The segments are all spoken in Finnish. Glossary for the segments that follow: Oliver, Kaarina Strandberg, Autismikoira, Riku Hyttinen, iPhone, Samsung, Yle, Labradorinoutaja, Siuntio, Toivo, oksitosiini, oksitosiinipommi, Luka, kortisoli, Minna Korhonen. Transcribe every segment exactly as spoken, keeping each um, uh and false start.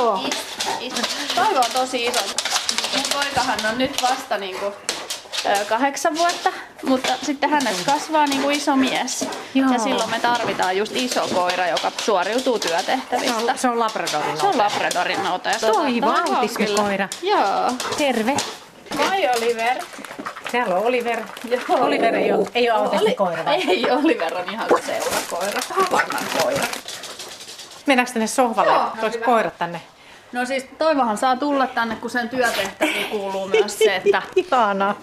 iso. Iso. Toivo on tosi iso. Mun poikahan on nyt vasta niinku kahdeksan vuotta, mutta sitten hänet kasvaa niinku iso mies. Joo. Ja silloin me tarvitaan just iso koira, joka suoriutuu työtehtävistä. Se on, se on Labradorinoutaja. Se on Labradorinoutaja. Toivo, autismikoira. Joo. Terve. Moi Oliver. Täällä on Oliver. Joo. Oliver ei ole, ei ole autismikoira. Ei, Oliver on ihan seurakoira. Varmaan koira. Mennäänkö tänne sohvalle? Toiko koirat tänne? No siis Toivohan saa tulla tänne, kun sen työtehtäviin kuuluu myös se, että,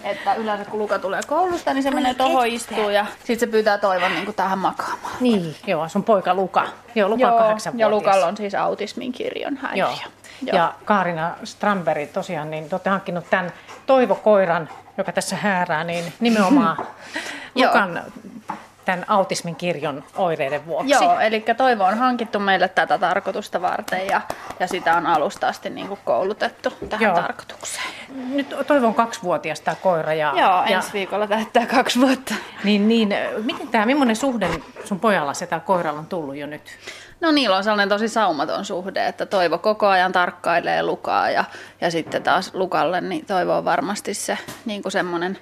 että yleensä kun Luka tulee koulusta, niin se menee tohon istuun ja sit se pyytää Toivon niin kuin tähän makaamaan. Niin, joo, sun poika Luka. Joo, Luka on kahdeksanvuotias. Ja Lukalla on siis autismin kirjon häiriö. Joo. Joo. Ja Kaarina Strandberg tosiaan, niin te olette hankkinut tämän Toivo-koiran, joka tässä häärää, niin nimenomaan Lukan tämän autismin kirjon oireiden vuoksi. Joo, eli Toivo on hankittu meille tätä tarkoitusta varten ja, ja sitä on alusta asti niin kuin koulutettu tähän Joo. tarkoitukseen. Nyt Toivo on kaksivuotias tämä koira. Ja, Joo, ja, ensi viikolla täyttää kaksi vuotta. Niin, niin miten tämä, millainen suhde sun pojalla se tämä koiralla on tullut jo nyt? No niillä on sellainen tosi saumaton suhde, että Toivo koko ajan tarkkailee Lukaa ja, ja sitten taas Lukalle niin Toivo on varmasti se niin kuin semmoinen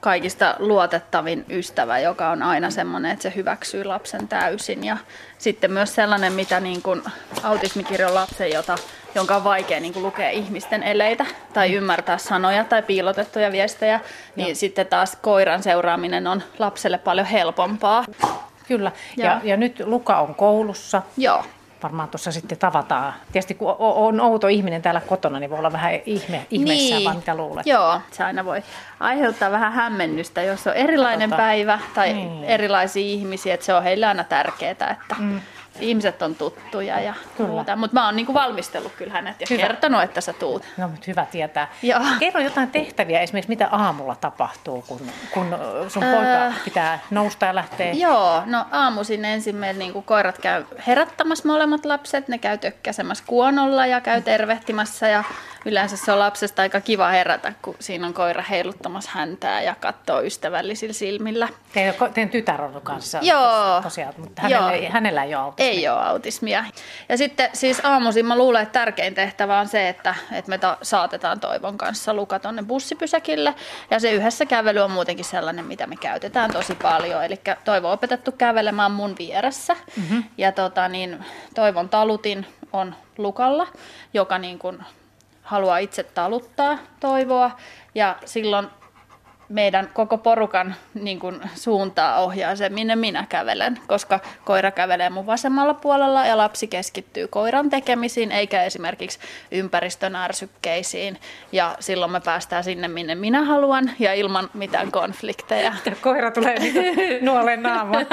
kaikista luotettavin ystävä, joka on aina semmoinen, että se hyväksyy lapsen täysin. Ja sitten myös sellainen, mitä niin kuin autismikirjon lapsen, jota, jonka on vaikea niin kuin lukea ihmisten eleitä tai ymmärtää sanoja tai piilotettuja viestejä, niin no. sitten taas koiran seuraaminen on lapselle paljon helpompaa. Kyllä. Ja, ja, ja nyt Luka on koulussa. Joo. Varmaan tuossa sitten tavataan. Tietysti kun on outo ihminen täällä kotona, niin voi olla vähän ihme, ihmeissään, niin. vaan mitä luulet. Joo, se aina voi aiheuttaa vähän hämmennystä, jos on erilainen Totta. päivä tai niin. erilaisia ihmisiä. Että se on heille aina tärkeää, että mm. ihmiset on tuttuja ja kyllä. muuta. Mutta mä oon niinku valmistellut kyllä hänet ja hyvä. kertonut, että sä tuut. No, mutta hyvä tietää. Joo. Kerro jotain tehtäviä, esimerkiksi mitä aamulla tapahtuu, kun, kun sun öö... poika pitää nousta ja lähteä. Joo, no aamuisin ensin meillä niinku koirat käy herättämässä molemmat lapset. Ne käy tökkäsemässä kuonolla ja käy tervehtimässä. Ja yleensä se on lapsesta aika kiva herätä, kun siinä on koira heiluttamassa häntää ja katsoo ystävällisillä silmillä. Teidän tytär on kanssa Joo. tosiaan, mutta hänellä, hänellä ei ole autismia. Ei ole autismia. Ja sitten siis aamuisin mä luulen, että tärkein tehtävä on se, että, että me ta- saatetaan Toivon kanssa Luka tuonne bussipysäkille. Ja se yhdessä kävely on muutenkin sellainen, mitä me käytetään tosi paljon. Eli Toivo on opetettu kävelemään mun vieressä. Mm-hmm. Ja tota, niin, Toivon talutin on Lukalla, joka niin kuin haluaa itse taluttaa Toivoa ja silloin meidän koko porukan niin kuin, suuntaa ohjaa se, minne minä kävelen, koska koira kävelee mun vasemmalla puolella ja lapsi keskittyy koiran tekemisiin eikä esimerkiksi ympäristön ärsykkeisiin. Ja silloin me päästään sinne, minne minä haluan ja ilman mitään konflikteja. Koira tulee niin nuoleen naamaan.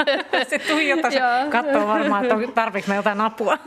Se tuijottaa, se katsoo varmaan, että tarvitsen mä jotain apua.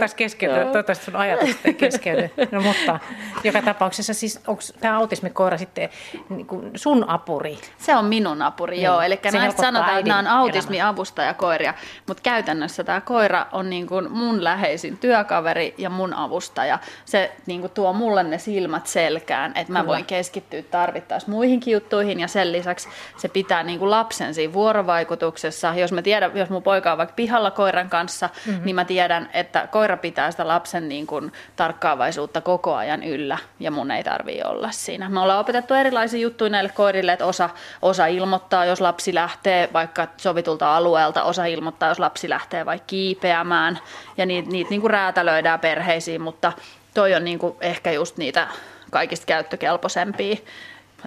Tässä keskeytyy. Toivottavasti sun ajatus ei keskeydy. No, mutta joka tapauksessa siis onko tämä autismikoira sitten niin kuin sun apuri. Se on minun apuri, niin. joo. Eli näistä sanotaan, että nämä on autismiavustajakoiria, mutta käytännössä tämä koira on niin kuin mun läheisin työkaveri ja mun avustaja. Se niin kuin tuo mulle ne silmät selkään, että mä Kyllä. voin keskittyä tarvittaessa muihinkin juttuihin ja sen lisäksi se pitää niin kuin lapsen siinä vuorovaikutuksessa. Jos mä tiedän, jos mun poika on vaikka pihalla koiran kanssa, mm-hmm. niin mä tiedän, että koira pitää sitä lapsen niin kuin tarkkaavaisuutta koko ajan yllä ja mun ei tarvitse olla siinä. Me ollaan opetettu erilaisia juttuja näille koirille, että osa, osa ilmoittaa, jos lapsi lähtee vaikka sovitulta alueelta, osa ilmoittaa, jos lapsi lähtee vaikka kiipeämään ja niitä niit, niinku räätälöidään perheisiin, mutta toi on niinku ehkä just niitä kaikista käyttökelpoisempia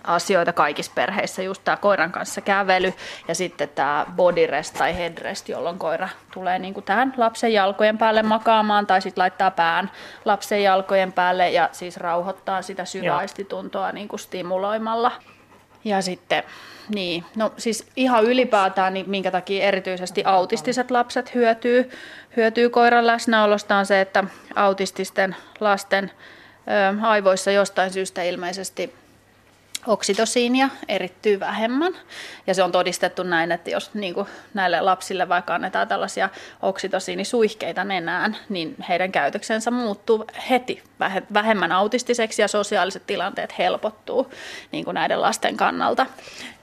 asioita kaikissa perheissä, just tämä koiran kanssa kävely ja sitten tämä body rest tai head rest, jolloin koira tulee niinku tähän lapsen jalkojen päälle makaamaan tai sitten laittaa pään lapsen jalkojen päälle ja siis rauhoittaa sitä syväaistituntoa niinku stimuloimalla. Ja sitten, niin, no siis ihan ylipäätään, niin minkä takia erityisesti autistiset lapset hyötyy, hyötyy koiran läsnäolostaan se, että autististen lasten ö, aivoissa jostain syystä ilmeisesti oksitosiinia erittyy vähemmän. Ja se on todistettu näin, että jos niin kuin näille lapsille vaikka annetaan tällaisia oksitosiinisuihkeita nenään, niin heidän käytöksensä muuttuu heti vähemmän autistiseksi ja sosiaaliset tilanteet helpottuu niin kuin näiden lasten kannalta.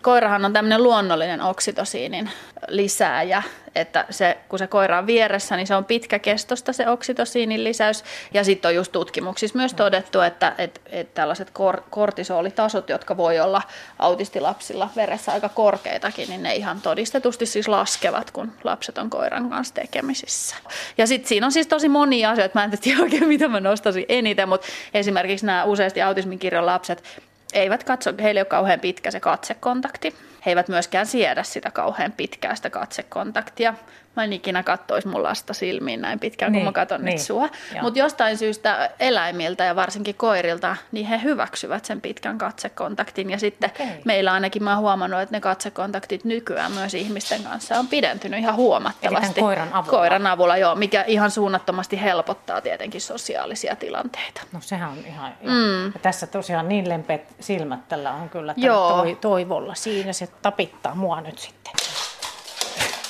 koirahan on tämmöinen luonnollinen oksitosiinin lisääjä, että se, kun se koira on vieressä, niin se on pitkäkestosta se oksitosiinin lisäys. Ja sitten on just tutkimuksissa myös todettu, että et, et tällaiset kor- kortisolitasot, jotka voi olla autistilapsilla veressä aika korkeitakin, niin ne ihan todistetusti siis laskevat, kun lapset on koiran kanssa tekemisissä. Ja sitten siinä on siis tosi monia asioita, mä en tiedä oikein mitä mä nostaisin eniten, mutta esimerkiksi nämä useasti autismin kirjon lapset, eivät katso, heillä ei ole kauhean pitkä se katsekontakti. He eivät myöskään siedä sitä kauhean pitkää sitä katsekontaktia. Mä en ikinä kattoisi mun lasta silmiin näin pitkään, niin, kun mä katon niin, nyt sua. Mutta jostain syystä eläimiltä ja varsinkin koirilta, niin he hyväksyvät sen pitkän katsekontaktin. Ja sitten okay. meillä ainakin mä oon huomannut, että ne katsekontaktit nykyään myös ihmisten kanssa on pidentynyt ihan huomattavasti. Eli tämän koiran avulla. Koiran avulla, joo, mikä ihan suunnattomasti helpottaa tietenkin sosiaalisia tilanteita. No sehän on ihan... Mm. Tässä tosiaan niin lempeät silmät tällä on kyllä toi, Toivolla. Siinä se tapittaa mua nyt sitten.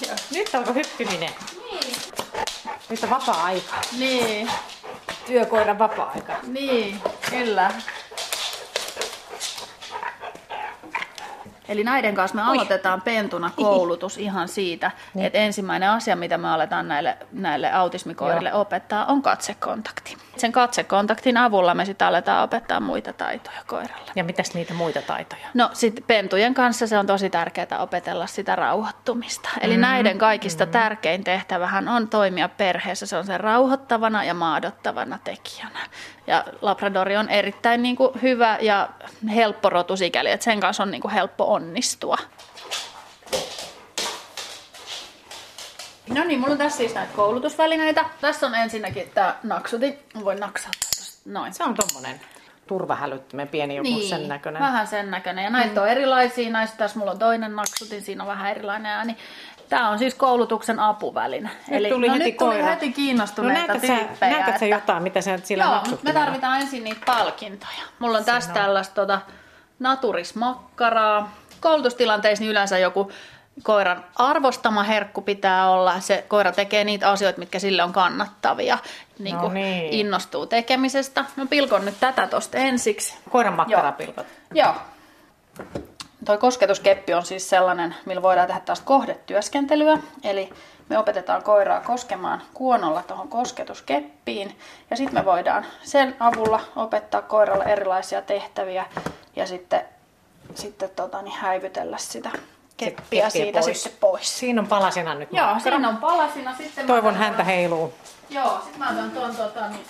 Joo. Nyt alkoi hyppiminen. Niin. Nyt on vapaa-aika. Niin. Työkoiran vapaa-aika. Niin, kyllä. Eli näiden kanssa me aloitetaan pentuna koulutus ihan siitä, niin. että ensimmäinen asia, mitä me aletaan näille, näille autismikoirille Joo. opettaa, on katsekontakti. Sen katsekontaktin avulla me sitten aletaan opettaa muita taitoja koiralle. Ja mitäs niitä muita taitoja? No sitten pentujen kanssa se on tosi tärkeää opetella sitä rauhoittumista. Eli mm-hmm. näiden kaikista mm-hmm. tärkein tehtävähän on toimia perheessä. Se on sen rauhoittavana ja maadottavana tekijänä. Ja labradori on erittäin niin kuin, hyvä ja helppo rotu sikäli, että sen kanssa on niin kuin, helppo onnistua. No niin, mulla on tässä siis näitä koulutusvälineitä. Tässä on ensinnäkin tämä naksutin. Voin naksauttaa tuosta. Noin. Se on tommonen turvahälyttimen pieni joku niin, sen näköinen. Vähän sen näköinen. Ja näitä mm. on erilaisia. Näistä tässä mulla on toinen naksutin. Siinä on vähän erilainen ääni. Tämä on siis koulutuksen apuväline. Nyt Eli, tuli, no heti, nyt tuli heti kiinnostuneita no tyyppejä. Näytätkö sä jotain, mitä sä sillä naksuttimella? Joo, me tarvitaan ensin niitä palkintoja. Mulla on tässä tällaista tota, naturismakkaraa. Koulutustilanteissa niin yleensä joku koiran arvostama herkku pitää olla. Se koira tekee niitä asioita, mitkä sille on kannattavia. Niin no niin. Innostuu tekemisestä. Mä pilkon nyt tätä tosta ensiksi. Koiran makkaraa pilkot. Joo. Toi kosketuskeppi on siis sellainen, millä voidaan tehdä taas kohdetyöskentelyä. Eli me opetetaan koiraa koskemaan kuonolla tuohon kosketuskeppiin. Ja sitten me voidaan sen avulla opettaa koiralle erilaisia tehtäviä ja sitten, sitten tota, niin häivytellä sitä keppiä siitä pois. Sitten pois. Siinä on palasina nyt. Joo, makkara. Siinä on palasina. Sitten Toivon häntä tuon, heiluu. Joo, sitten mä otan tuon... Tota, niin.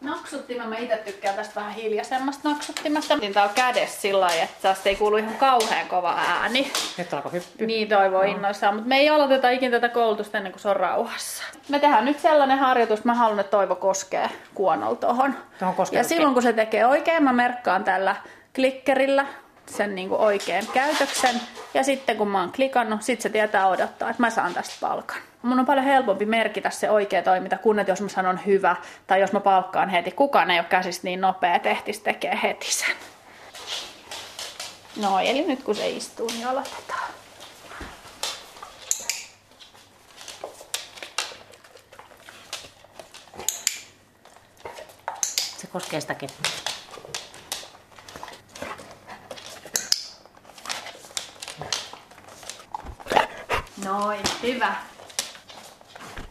Naksuttimen. Mä itse tykkään tästä vähän hiljaisemmasta naksuttimesta. Tää on kädessä sillä lailla, että tästä ei kuulu ihan kauhean kova ääni. Nyt alkoi hyppyä. Niin Toivo no. innoissaan, mutta me ei aloiteta ikinä tätä koulutusta ennen kuin se on rauhassa. Me tehdään nyt sellainen harjoitus, että mä haluan, että Toivo koskee kuonolla tohon. Ja silloin kun se tekee oikein, mä merkkaan tällä klikkerillä sen niin kuin oikean käytöksen. Ja sitten kun mä oon klikannut, sit se tietää odottaa, että mä saan tästä palkan. Mun on paljon helpompi merkitä se oikea toiminta, kun että jos mä sanon hyvä tai jos mä palkkaan heti. Kukaan ei ole käsistä niin nopea, että ehtis tekee heti sen. No, eli nyt kun se istuu, niin aloitetaan. Se koskee sitä kettua. Noin, hyvä.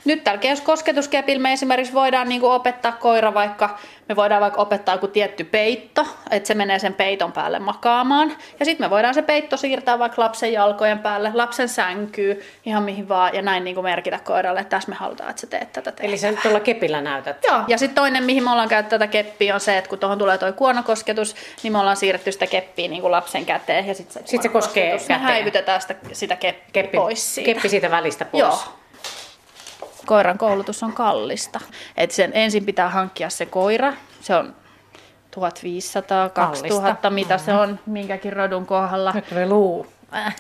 Nyt tälläkin, jos kosketuskepillä me esimerkiksi voidaan niin kuin opettaa koira vaikka, me voidaan vaikka opettaa joku tietty peitto, että se menee sen peiton päälle makaamaan. Ja sitten me voidaan se peitto siirtää vaikka lapsen jalkojen päälle, lapsen sänkyy, ihan mihin vaan, ja näin niin kuin merkitä koiralle, että tässä me halutaan, että sä teet tätä tehtävää. Eli sä nyt tuolla kepillä näytät. Joo, ja sitten toinen, mihin me ollaan käytetty tätä keppiä, on se, että kun tuohon tulee toi kuonokosketus, niin me ollaan siirretty sitä keppiä niin kuin lapsen käteen, ja sitten se, sit se koskee käteen. Me häivytetään sitä, sitä keppiä keppi, pois siitä. Keppi siitä välistä pois. Joo. Koiran koulutus on kallista. Et sen ensin pitää hankkia se koira. Se on tuhatviisisataa kaksituhatta, mitä mm-hmm. se on minkäkin rodun kohdalla. Nyt tuli luu.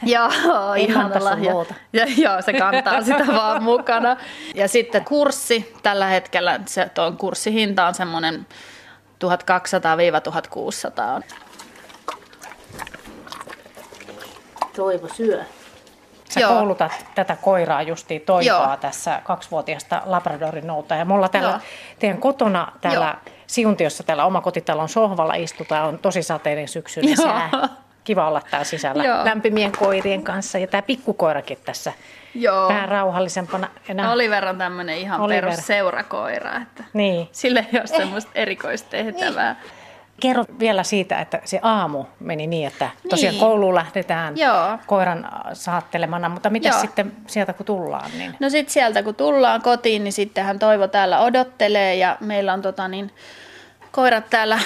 Joo, ihana lahja. Ja, joo, se kantaa sitä vaan mukana. Ja sitten kurssi. Tällä hetkellä se, tuon kurssihinta on semmoinen tuhatkaksisataa kuusitoista sataa. Toivo syö. Sä Joo. koulutat tätä koiraa justiin Toivoa Joo. tässä kaksivuotiaasta labradorinoutaja. Ja mulla täällä Joo. teidän kotona täällä Joo. Siuntiossa täällä omakotitalon sohvalla istutaan. On tosi sateinen syksyinen sää. kiva olla täällä sisällä. Joo. Lämpimien koirien kanssa ja tämä pikkukoirakin tässä. Joo. Vähän rauhallisempana enää. Oliver on tämmöinen ihan Oliver. Perus seurakoira, että niin. Sillä ei ole semmoista erikoistehtävää. Niin. Kerro vielä siitä, että se aamu meni niin, että tosiaan niin. kouluun lähdetään Joo. koiran saattelemana, mutta mitäs Joo. sitten sieltä kun tullaan? Niin? No sitten sieltä kun tullaan kotiin, niin sittenhän Toivo täällä odottelee ja meillä on tota, niin, koirat täällä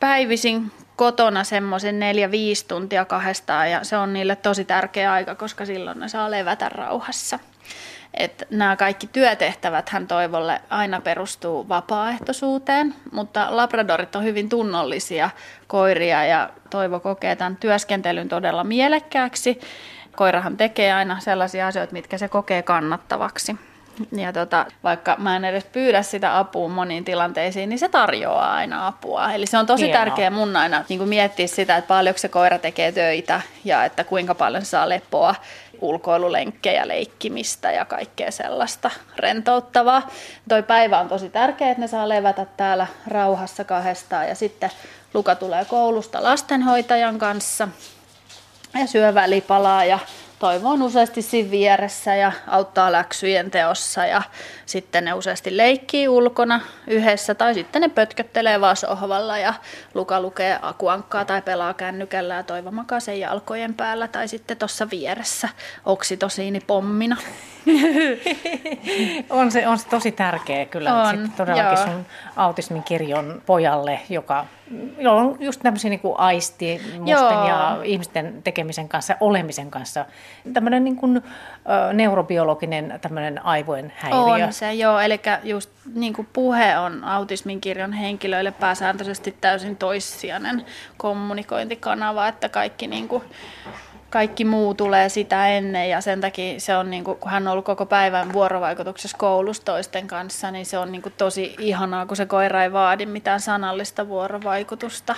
päivisin kotona semmoisen neljä viisi tuntia kahdestaan ja se on niille tosi tärkeä aika, koska silloin ne saa levätä rauhassa. Et nämä kaikki työtehtäväthän Toivolle aina perustuu vapaaehtoisuuteen, mutta labradorit on hyvin tunnollisia koiria ja Toivo kokee tämän työskentelyn todella mielekkääksi. Koirahan tekee aina sellaisia asioita, mitkä se kokee kannattavaksi. Ja tota, vaikka mä en edes pyydä sitä apua moniin tilanteisiin, niin se tarjoaa aina apua. Eli se on tosi Hienoa. Tärkeää mun aina niin kuin miettiä sitä, että paljonko se koira tekee töitä ja että kuinka paljon se saa lepoa, ulkoilulenkkejä, leikkimistä ja kaikkea sellaista rentouttavaa. Toi päivä on tosi tärkeä, että ne saa levätä täällä rauhassa kahdestaan. Ja sitten Luka tulee koulusta lastenhoitajan kanssa ja syö välipalaa ja Toivo on useasti siinä vieressä ja auttaa läksyjen teossa ja sitten ne useasti leikkii ulkona yhdessä tai sitten ne pötköttelee vaan sohvalla ja Luka lukee akuankkaa tai pelaa kännykällä ja Toivo makaa sen jalkojen päällä tai sitten tuossa vieressä oksitosiinipommina. on, se, on se tosi tärkeä kyllä on, sitten todellakin joo. sun autismin kirjon pojalle, joka on just tämmöisiä niin kuin aistimusten joo. ja ihmisten tekemisen kanssa, olemisen kanssa. Tämmöinen niin kuin, ö, neurobiologinen tämmöinen aivojen häiriö. On se, joo. Eli just niin kuin puhe on autismin kirjon henkilöille pääsääntöisesti täysin toissijainen kommunikointikanava, että kaikki niin kuin, kaikki muu tulee sitä ennen ja sen takia se on, niin kuin, kun hän on ollut koko päivän vuorovaikutuksessa koulussa toisten kanssa, niin se on niin kuin tosi ihanaa, kun se koira ei vaadi mitään sanallista vuorovaikutusta.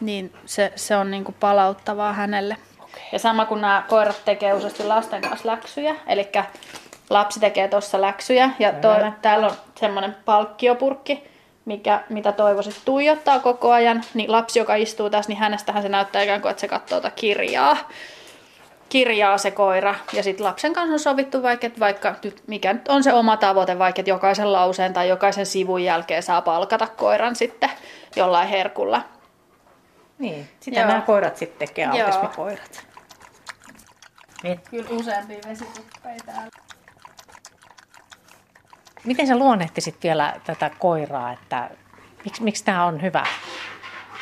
Niin se, se on niin kuin palauttavaa hänelle. Okay. Ja sama kun nämä koirat tekee useasti lasten kanssa läksyjä, eli lapsi tekee tuossa läksyjä ja to, täällä on semmoinen palkkiopurkki. Mikä, mitä toivoisit tuijottaa koko ajan, niin lapsi, joka istuu tässä, niin hänestähän se näyttää ikään kuin, että se katsoo tuota kirjaa. Kirjaa se koira. Ja sitten lapsen kanssa on sovittu, vaikka, vaikka mikä nyt on se oma tavoite, vaikka jokaisen lauseen tai jokaisen sivun jälkeen saa palkata koiran sitten jollain herkulla. Niin, sitä Joo. nämä koirat sitten tekee, autismikoirat. Kyllä useampia vesipuppeja täällä. Miten sä luonnehtisit vielä tätä koiraa, että miksi, miksi tämä on hyvä?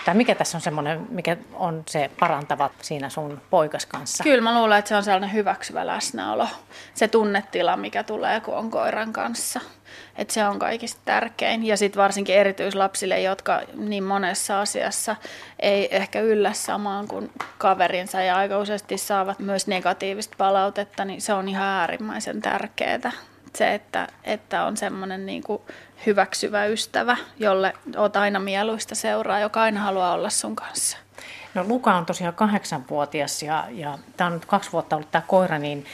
Tai mikä tässä on semmoinen, mikä on se parantava siinä sun poikas kanssa? Kyllä mä luulen, että se on sellainen hyväksyvä läsnäolo. Se tunnetila, mikä tulee, kun on koiran kanssa. Et se on kaikista tärkein. Ja sitten varsinkin erityislapsille, jotka niin monessa asiassa ei ehkä yllä samaan kuin kaverinsa ja aika useasti saavat myös negatiivista palautetta, niin se on ihan äärimmäisen tärkeää. Se, että, että on semmoinen niin kuin hyväksyvä ystävä, jolle oot aina mieluista seuraa, joka aina haluaa olla sun kanssa. No Luka on tosiaan kahdeksanvuotias ja, ja tämä on nyt kaksi vuotta ollut tämä koira, niin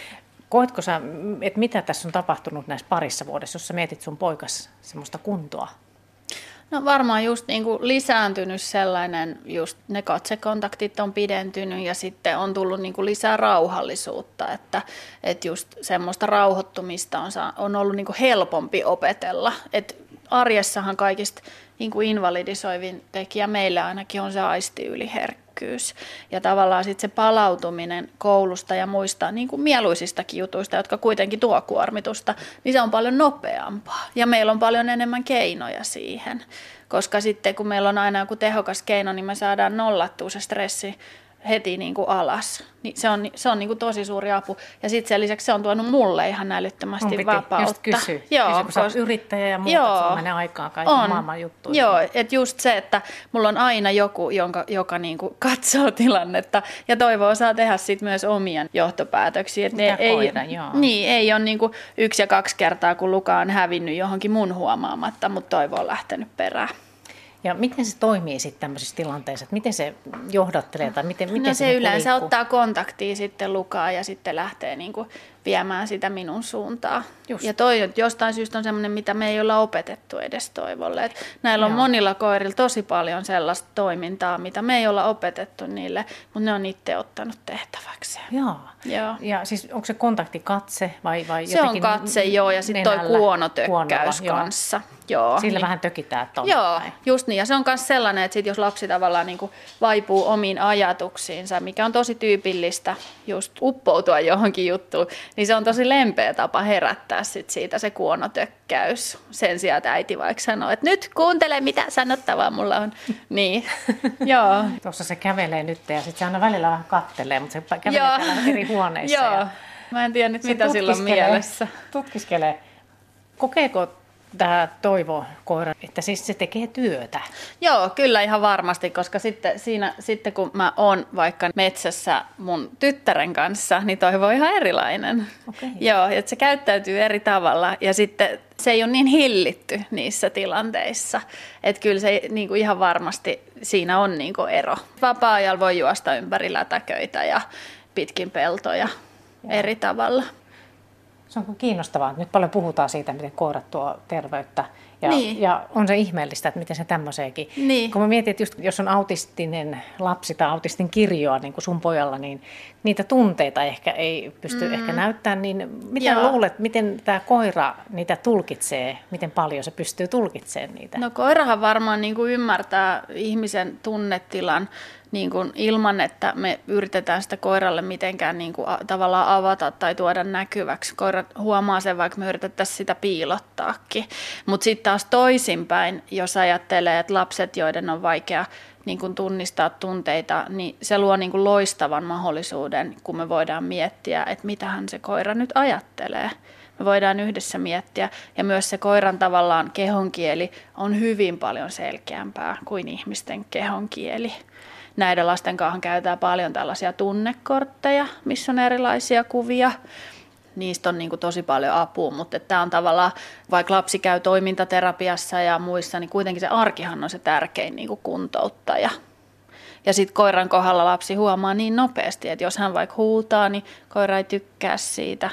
koetko sä, että mitä tässä on tapahtunut näissä parissa vuodessa, jos sä mietit sun poikas semmoista kuntoa? No varmaan just niin kuin lisääntynyt sellainen, just ne katsekontaktit on pidentynyt ja sitten on tullut niin kuin lisää rauhallisuutta, että, että just semmoista rauhoittumista on, on ollut niin kuin helpompi opetella. Et arjessahan kaikista niin kuin invalidisoivin tekijä meillä ainakin on se aistiyliherkkyys ja tavallaan sitten se palautuminen koulusta ja muista niin kuin mieluisistakin jutuista, jotka kuitenkin tuo kuormitusta, niin se on paljon nopeampaa ja meillä on paljon enemmän keinoja siihen, koska sitten kun meillä on aina joku tehokas keino, niin me saadaan nollattua se stressi heti niin kuin alas. Niin se on, se on niin kuin tosi suuri apu. Ja sitten sen lisäksi se on tuonut mulle ihan älyttömästi piti, vapautta. Just kysy. Joo, kysy, kun yrittäjä ja muuta, joo, että menee aikaa kaikki on, maailman juttuihin. Joo, että just se, että mulla on aina joku, jonka, joka niin kuin katsoo tilannetta ja Toivo osaa tehdä sitten myös omia johtopäätöksiä. Et Mitä ei, koira, ei, joo. Niin, ei ole niin kuin yksi ja kaksi kertaa, kun Luka on hävinnyt johonkin mun huomaamatta, mutta Toivo on lähtenyt perään. Ja miten se toimii sitten tämmöisissä tilanteissa? Että miten se johdattelee tai miten, miten no se, se yleensä liikkuu? Ottaa kontaktia sitten Lukaan ja sitten lähtee niinku viemään sitä minun suuntaan. Just. Ja toi jostain syystä on semmoinen, mitä me ei olla opetettu edes Toivolle. Et näillä on Joo. monilla koirilla tosi paljon sellaista toimintaa, mitä me ei olla opetettu niille, mutta ne on itse ottanut tehtäväkseen. Joo. Joo. Ja siis onko se kontaktikatse vai, vai se jotenkin? Se on katse, joo, ja sitten toi kuonotökkäys kanssa. Joo. Sillä niin. vähän tökitää tuolla. Joo, just niin. Ja se on myös sellainen, että sit jos lapsi tavallaan niinku vaipuu omiin ajatuksiinsa, mikä on tosi tyypillistä just uppoutua johonkin juttuun, niin se on tosi lempeä tapa herättää sit siitä se kuonotökkäys. Sen sijaan, että äiti vaikka sanoo, että nyt kuuntele, mitä sanottavaa mulla on. Niin, joo. Tuossa se kävelee nyt ja sitten se aina välillä vähän kattelee, mutta se kävelee täällä eri huoneissa. Joo, ja... mä en tiedä nyt, mitä sillä on mielessä. Tutkiskelee. Kokeeko tämä Toivo-koira, että siis se tekee työtä? Joo, kyllä ihan varmasti, koska sitten, siinä, sitten kun mä oon vaikka metsässä mun tyttären kanssa, niin Toivo on ihan erilainen. Okay. Joo, että se käyttäytyy eri tavalla ja sitten se ei ole niin hillitty niissä tilanteissa. Että kyllä se niin kuin ihan varmasti siinä on niin kuin ero. Vapaa-ajalla voi juosta ympäri lätäköitä ja pitkin peltoja Joo. eri tavalla. Se on kiinnostavaa. Nyt paljon puhutaan siitä, miten koirat tuo terveyttä. Ja, niin. ja on se ihmeellistä, että miten se tämmöiseenkin. Niin. Kun mä mietin, että just, jos on autistinen lapsi tai autistin kirjoa niin kuin sun pojalla, niin niitä tunteita ehkä ei pysty mm. ehkä näyttämään. Niin mitä Joo. luulet, miten tämä koira niitä tulkitsee? Miten paljon se pystyy tulkitsemaan niitä? No koirahan varmaan niin kuin ymmärtää ihmisen tunnetilan. Niin kuin ilman, että me yritetään sitä koiralle mitenkään niin kuin tavallaan avata tai tuoda näkyväksi. Koira huomaa sen, vaikka me yritettäisiin sitä piilottaakin. Mutta sitten taas toisinpäin, jos ajattelee, että lapset, joiden on vaikea niin kuin tunnistaa tunteita, niin se luo niin kuin loistavan mahdollisuuden, kun me voidaan miettiä, että mitähän se koira nyt ajattelee. Me voidaan yhdessä miettiä, ja myös se koiran tavallaan kehonkieli on hyvin paljon selkeämpää kuin ihmisten kehonkieli. Näiden lasten kanssa käytetään paljon tällaisia tunnekortteja, missä on erilaisia kuvia. Niistä on niin kuin tosi paljon apua, mutta tämä on tavallaan, vaikka lapsi käy toimintaterapiassa ja muissa, niin kuitenkin se arkihan on se tärkein niin kuin kuntouttaja. Ja sitten koiran kohdalla lapsi huomaa niin nopeasti, että jos hän vaikka huutaa, niin koira ei tykkää siitä.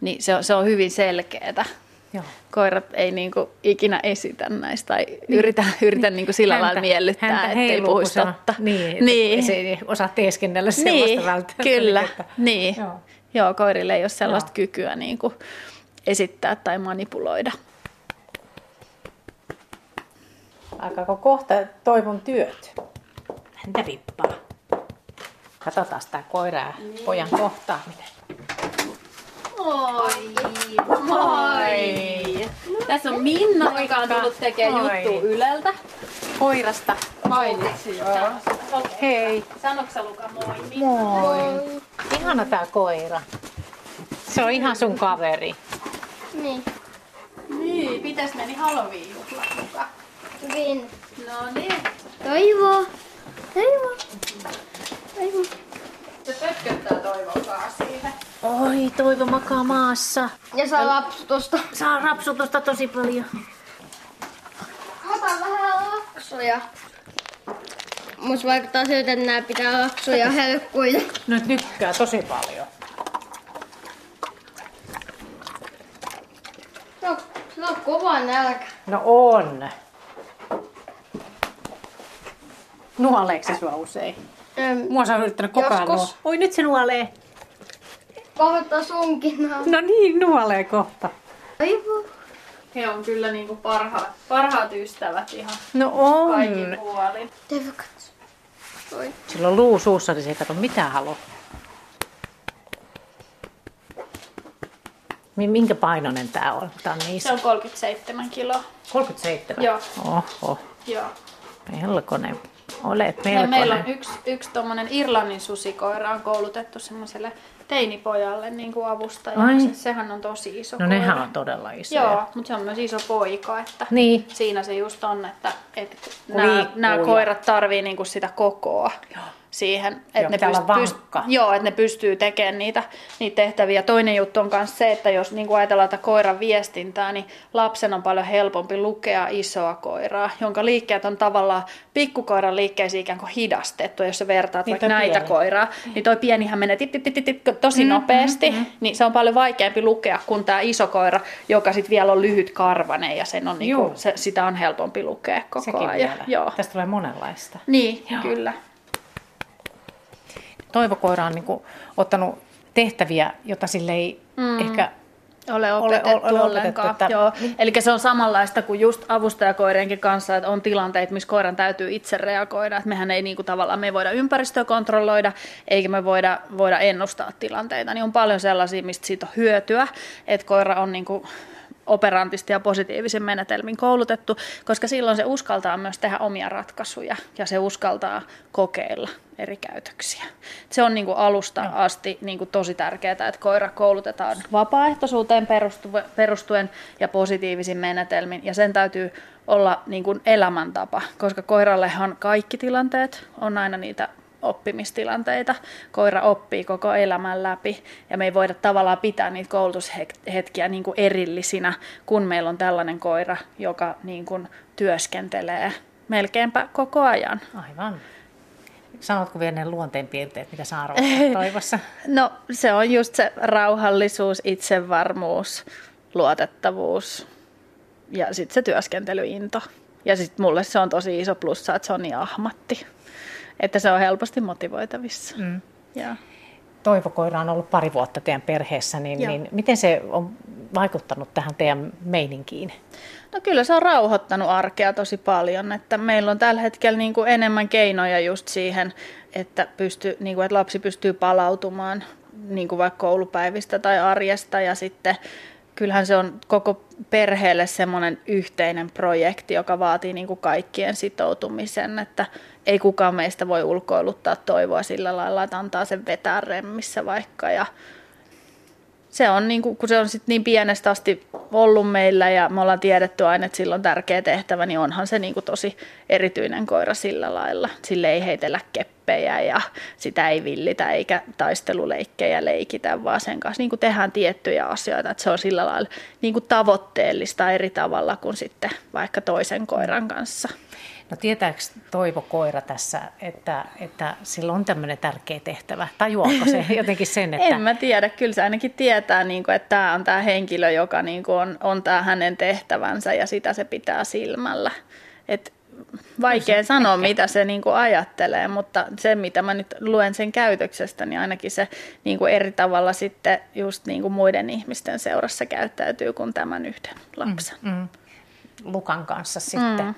Niin se on, se on hyvin selkeätä. Joo. Koirat ei niinku ikinä esitä näistä tai niin. yritä, yritä niinku sillä häntä, lailla miellyttää, ettei puhuisi totta. Niin, niin. Se ei osaa teeskennellä sellaista niin, välttämättä. Kyllä, että, niin. Joo. Joo, koirille ei ole sellaista Joo. kykyä niinku esittää tai manipuloida. Alkaako kohta Toivon työt? Häntä vippaa. Katsotaan sitä koiraa niin. pojan kohtaaminen. Moi! Moi! Moi. Tässä on Minna, Moikka. joka on tullut tekemään juttu Yleltä. Koirasta. Mainitsi joo. Okay. Hei. Sanoitko sä Luka moi Minna? Moi. Moi. Ihana tää koira. Se on ihan sun kaveri. Niin. Niin, pitäis meni Halloween juhla Luka. Hyvin. No niin. Toivo. Toivo. Toivo. Se pötköttää Toivokaa siihen. Oi, Toivo makaa maassa. Ja saa rapsutusta. Saa rapsutusta tosi paljon. Ota vähän laksuja. Musta vaikuttaa siltä, että nää pitää laksuja herkkuja. No tykkää tosi paljon. No, no kova nälkä. No on. Nuoleeko se sua usein? Öm, Mua sä on yrittänyt koko ajan nuo. Oi, nyt se nuolee. Kohta sunkin. No niin, nuolee kohta. Toivo. He on kyllä niinku parhaat, parhaat ystävät ihan. No on. Kaikin puolin. Toivo, katso. Toi. Sillä on luu suussa, niin se ei kato mitään halua. Minkä painoinen tää on? Tää on niistä. Se on kolmekymmentäseitsemän kiloa. kolmekymmentäseitsemän? Joo. Oho. Joo. Melkoinen. Olet melkoinen. Meillä on yksi, yksi tommonen Irlannin susikoira on koulutettu semmoiselle teinipojalle niin kuin avustajaksi. Sehän on tosi iso no koira. No nehän on todella isoja. Joo, mutta se on myös iso poika. Että niin. Siinä se just on, että, että nämä, nämä koirat tarvii niin kuin sitä kokoa. Joo. siihen, että ne, pyst- pyst- joo, että ne pystyy tekemään niitä, niitä tehtäviä. Toinen juttu on myös se, että jos niin kuin ajatellaan tätä koiran viestintää, niin lapsen on paljon helpompi lukea isoa koiraa, jonka liikkeet on tavallaan pikkukoiran liikkeisiin ikään kuin hidastettu. Jos sä vertaat niitä vaikka pieni. Näitä koiraa, niin toi pienihän menee tit, tit, tit, tit, tosi mm-hmm, nopeasti, mm-hmm. niin se on paljon vaikeampi lukea kuin tämä iso koira, joka sitten vielä on lyhytkarvainen ja sen on niin kuin, se, sitä on helpompi lukea koko Sekin ajan. Joo. Tästä tulee monenlaista. Niin, joo. Kyllä. Toivokoira on niin kuin ottanut tehtäviä, jota sille ei mm. ehkä ole opetettu, ole, ole opetettu että... Joo. Eli se on samanlaista kuin just avustajakoirienkin kanssa, että on tilanteet, missä koiran täytyy itse reagoida. Että mehän ei niin kuin, tavallaan, me ei voida ympäristöä kontrolloida, eikä me voida, voida ennustaa tilanteita. Niin on paljon sellaisia, mistä siitä on hyötyä, että koira on... Niin kuin, operantisti ja positiivisen menetelmin koulutettu, koska silloin se uskaltaa myös tehdä omia ratkaisuja ja se uskaltaa kokeilla eri käytöksiä. Se on niin kuin alusta no. asti niin kuin tosi tärkeää, että koira koulutetaan vapaaehtoisuuteen perustuen ja positiivisin menetelmin ja sen täytyy olla niin kuin elämäntapa, koska koirallehan kaikki tilanteet on aina niitä oppimistilanteita. Koira oppii koko elämän läpi ja me ei voida tavallaan pitää niitä koulutushetkiä niin kuin erillisinä, kun meillä on tällainen koira, joka niin kuin työskentelee melkeinpä koko ajan. Aivan. Sanotko vielä ne luonteenpiirteet, mitä sä arvoit Toivossa? No se on just se rauhallisuus, itsevarmuus, luotettavuus ja sitten se työskentelyinto. Ja sitten mulle se on tosi iso plussa, että se on niin ahmatti. Että se on helposti motivoitavissa. Mm. Ja. Toivokoira on ollut pari vuotta teidän perheessä, niin, niin miten se on vaikuttanut tähän teidän meininkiin? No kyllä se on rauhoittanut arkea tosi paljon, että meillä on tällä hetkellä niin kuin enemmän keinoja just siihen, että, pystyy, niin kuin, että lapsi pystyy palautumaan niin kuin vaikka koulupäivistä tai arjesta ja sitten kyllähän se on koko perheelle semmoinen yhteinen projekti, joka vaatii niin kuin kaikkien sitoutumisen, että ei kukaan meistä voi ulkoiluttaa Toivoa sillä lailla, että antaa sen vetää remmissä vaikka. Ja se on niin kuin, kun se on sit niin pienestä asti ollut meillä ja me ollaan tiedetty aina, että sillä on tärkeä tehtävä, niin onhan se niin kuin tosi erityinen koira sillä lailla. Sille ei heitellä keppejä ja sitä ei villitä eikä taisteluleikkejä leikitä, vaan sen kanssa niin kuin tehdään tiettyjä asioita. Että se on sillä lailla niin kuin tavoitteellista eri tavalla kuin sitten vaikka toisen koiran kanssa. No tietääkö Toivokoira tässä, että, että sillä on tämmöinen tärkeä tehtävä? Tajuaako se jotenkin sen, että... En mä tiedä. Kyllä se ainakin tietää, että tämä on tämä henkilö, joka on, on tämä hänen tehtävänsä ja sitä se pitää silmällä. Et vaikea sanoa, mitä se ajattelee, mutta se, mitä mä nyt luen sen käytöksestä, niin ainakin se eri tavalla sitten just muiden ihmisten seurassa käyttäytyy kuin tämän yhden lapsen. Mm, mm. Lukan kanssa sitten. Mm.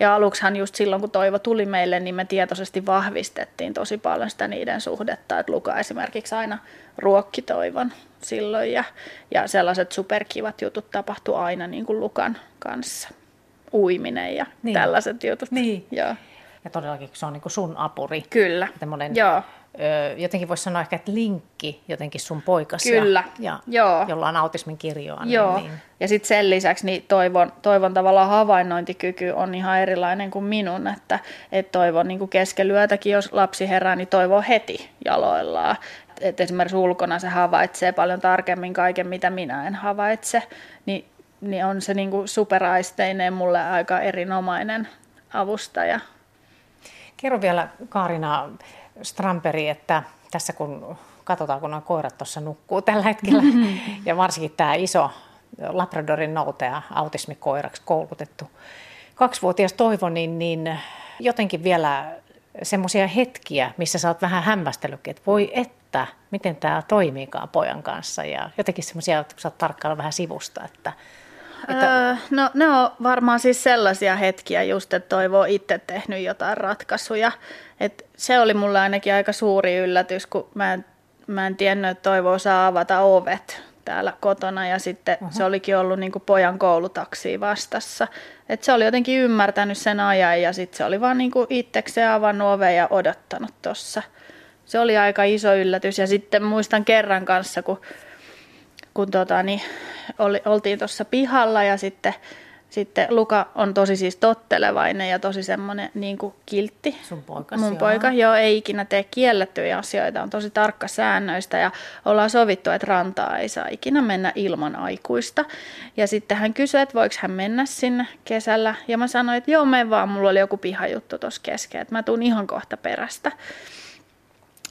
Ja aluksihan just silloin, kun Toivo tuli meille, niin me tietoisesti vahvistettiin tosi paljon sitä niiden suhdetta, että Luka esimerkiksi aina ruokki Toivon silloin ja, ja sellaiset superkivat jutut tapahtui aina niin kuin Lukan kanssa, uiminen ja niin. tällaiset jutut. Niin. Ja. ja todellakin se on niin kuin sun apuri. Kyllä. Joo. Jotenkin voisi sanoa ehkä, että linkki jotenkin sun poikasi, Kyllä. Ja, ja, jolla on autismin kirjoa. Joo. Niin. Ja sitten sen lisäksi niin Toivon, Toivon tavallaan havainnointikyky on ihan erilainen kuin minun, että et Toivon niin kuin keskelyötäkin, jos lapsi herää, niin Toivo heti jaloillaan. Et esimerkiksi ulkona se havaitsee paljon tarkemmin kaiken, mitä minä en havaitse, niin, niin on se niin kuin superaisteinen mulle aika erinomainen avustaja. Kerro vielä, Kaarina Strandberg, että tässä kun katsotaan, kun nuo koirat tuossa nukkuu tällä hetkellä, ja varsinkin tämä iso labradorinoutaja, autismikoiraksi koulutettu kaksivuotias Toivo, niin, niin jotenkin vielä semmoisia hetkiä, missä sä oot vähän hämmästellytkin, että voi että, miten tämä toimiikaan pojan kanssa, ja jotenkin semmoisia, kun sä oot tarkkailla vähän sivusta, että Öö, no ne on varmaan siis sellaisia hetkiä just, että Toivo on itse tehnyt jotain ratkaisuja. Et se oli mulle ainakin aika suuri yllätys, kun mä en, mä en tiennyt, että Toivo osaa avata ovet täällä kotona ja sitten uh-huh. se olikin ollut niinku pojan koulutaksia vastassa. Et se oli jotenkin ymmärtänyt sen ajan ja sitten se oli vaan niinku itsekseen avannut oven ja odottanut tuossa. Se oli aika iso yllätys ja sitten muistan kerran kanssa, kun... kun tota, niin, oli, oltiin tuossa pihalla ja sitten Sitten Luka on tosi siis tottelevainen ja tosi semmoinen niin kuin kiltti. Sun poikas, Mun joo. poika joo, ei ikinä tee kiellettyjä asioita, on tosi tarkka säännöistä ja ollaan sovittu, että rantaa ei saa ikinä mennä ilman aikuista. Ja sitten hän kysyi, että voiko hän mennä sinne kesällä ja mä sanoin, että joo mene vaan, mulla oli joku pihajuttu tuossa kesken, että mä tuun ihan kohta perästä.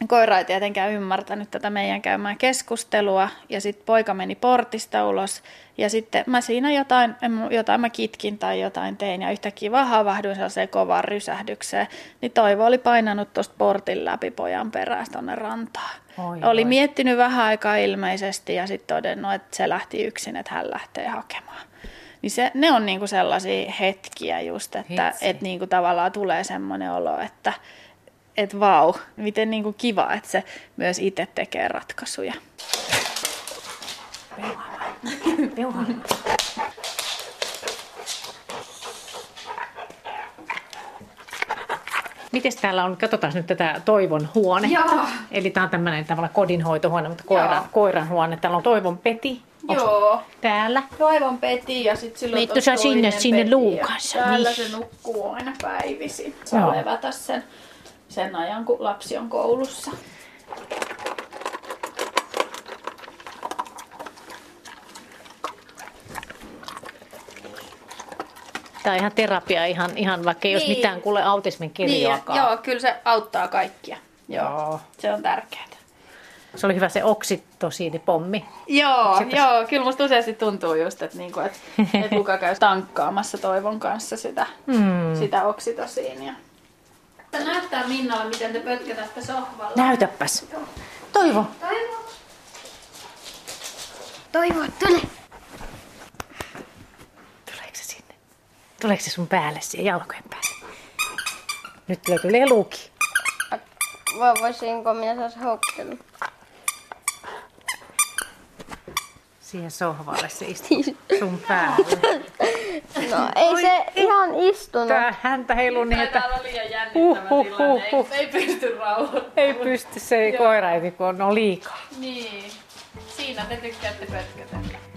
Koira ei tietenkään ymmärtänyt tätä meidän käymää keskustelua ja sitten poika meni portista ulos ja sitten mä siinä jotain, jotain mä kitkin tai jotain tein ja yhtäkkiä vaan havahduin sellaiseen kovaan rysähdykseen, niin Toivo oli painanut tuosta portin läpi pojan perästä tuonne rantaan. Oi, oli oi. miettinyt vähän aikaa ilmeisesti ja sitten todennut, että se lähti yksin, että hän lähtee hakemaan. Niin se, ne on niinku sellaisia hetkiä just, että et niinku tavallaan tulee semmoinen olo, että et vau, miten niinku kiva, että se myös itse tekee ratkaisuja. Peuhaan. Mites täällä on, katsotaan nyt tätä Toivon huonetta. Joo. Eli tää on tämmöinen tavallaan kodinhoitohuone, mutta koiran, koiran huone. Täällä on Toivon peti. Joo. Täällä. Toivon peti ja sitten silloin Meittu toinen sinne, peti. Sinne Luukansa. Täällä niin. Se nukkuu aina päivisin. Saa levätä sen. Sen ajan, kun lapsi on koulussa. Tämä on ihan terapia, ihan, ihan vaikka ei niin. olisi mitään kuule autismin kirjoakaan. Niin, joo, kyllä se auttaa kaikkia. Joo, joo. Se on tärkeää. Se oli hyvä se oksitosiinipommi. Joo, joo, kyllä musta useasti tuntuu just, että niinku, et, et Luka käy tankkaamassa Toivon kanssa sitä, mm. sitä oksitosiinia. Näyttää Minnalle, miten te pötkätätte sohvalla. Näytäpäs. Toivo. Toivo. Toivo, tule. Tuleeko se sinne? Tuleeko se sun päälle siihen jalkojen päälle? Nyt löytyy leluki. Mä voisinko minä saada houkutella? Siihen sohvalle se istuu sun päälle. No ei Oi, se ei. ihan istunut. Tää häntä heiluu niin, että täällä on liian jännittävä uh, uh, uh, uh. Ei, ei pysty rauhoittamaan. Ei pysty, se ei koira ei kun on liikaa. Niin, siinä te tykkäätte pötkätä.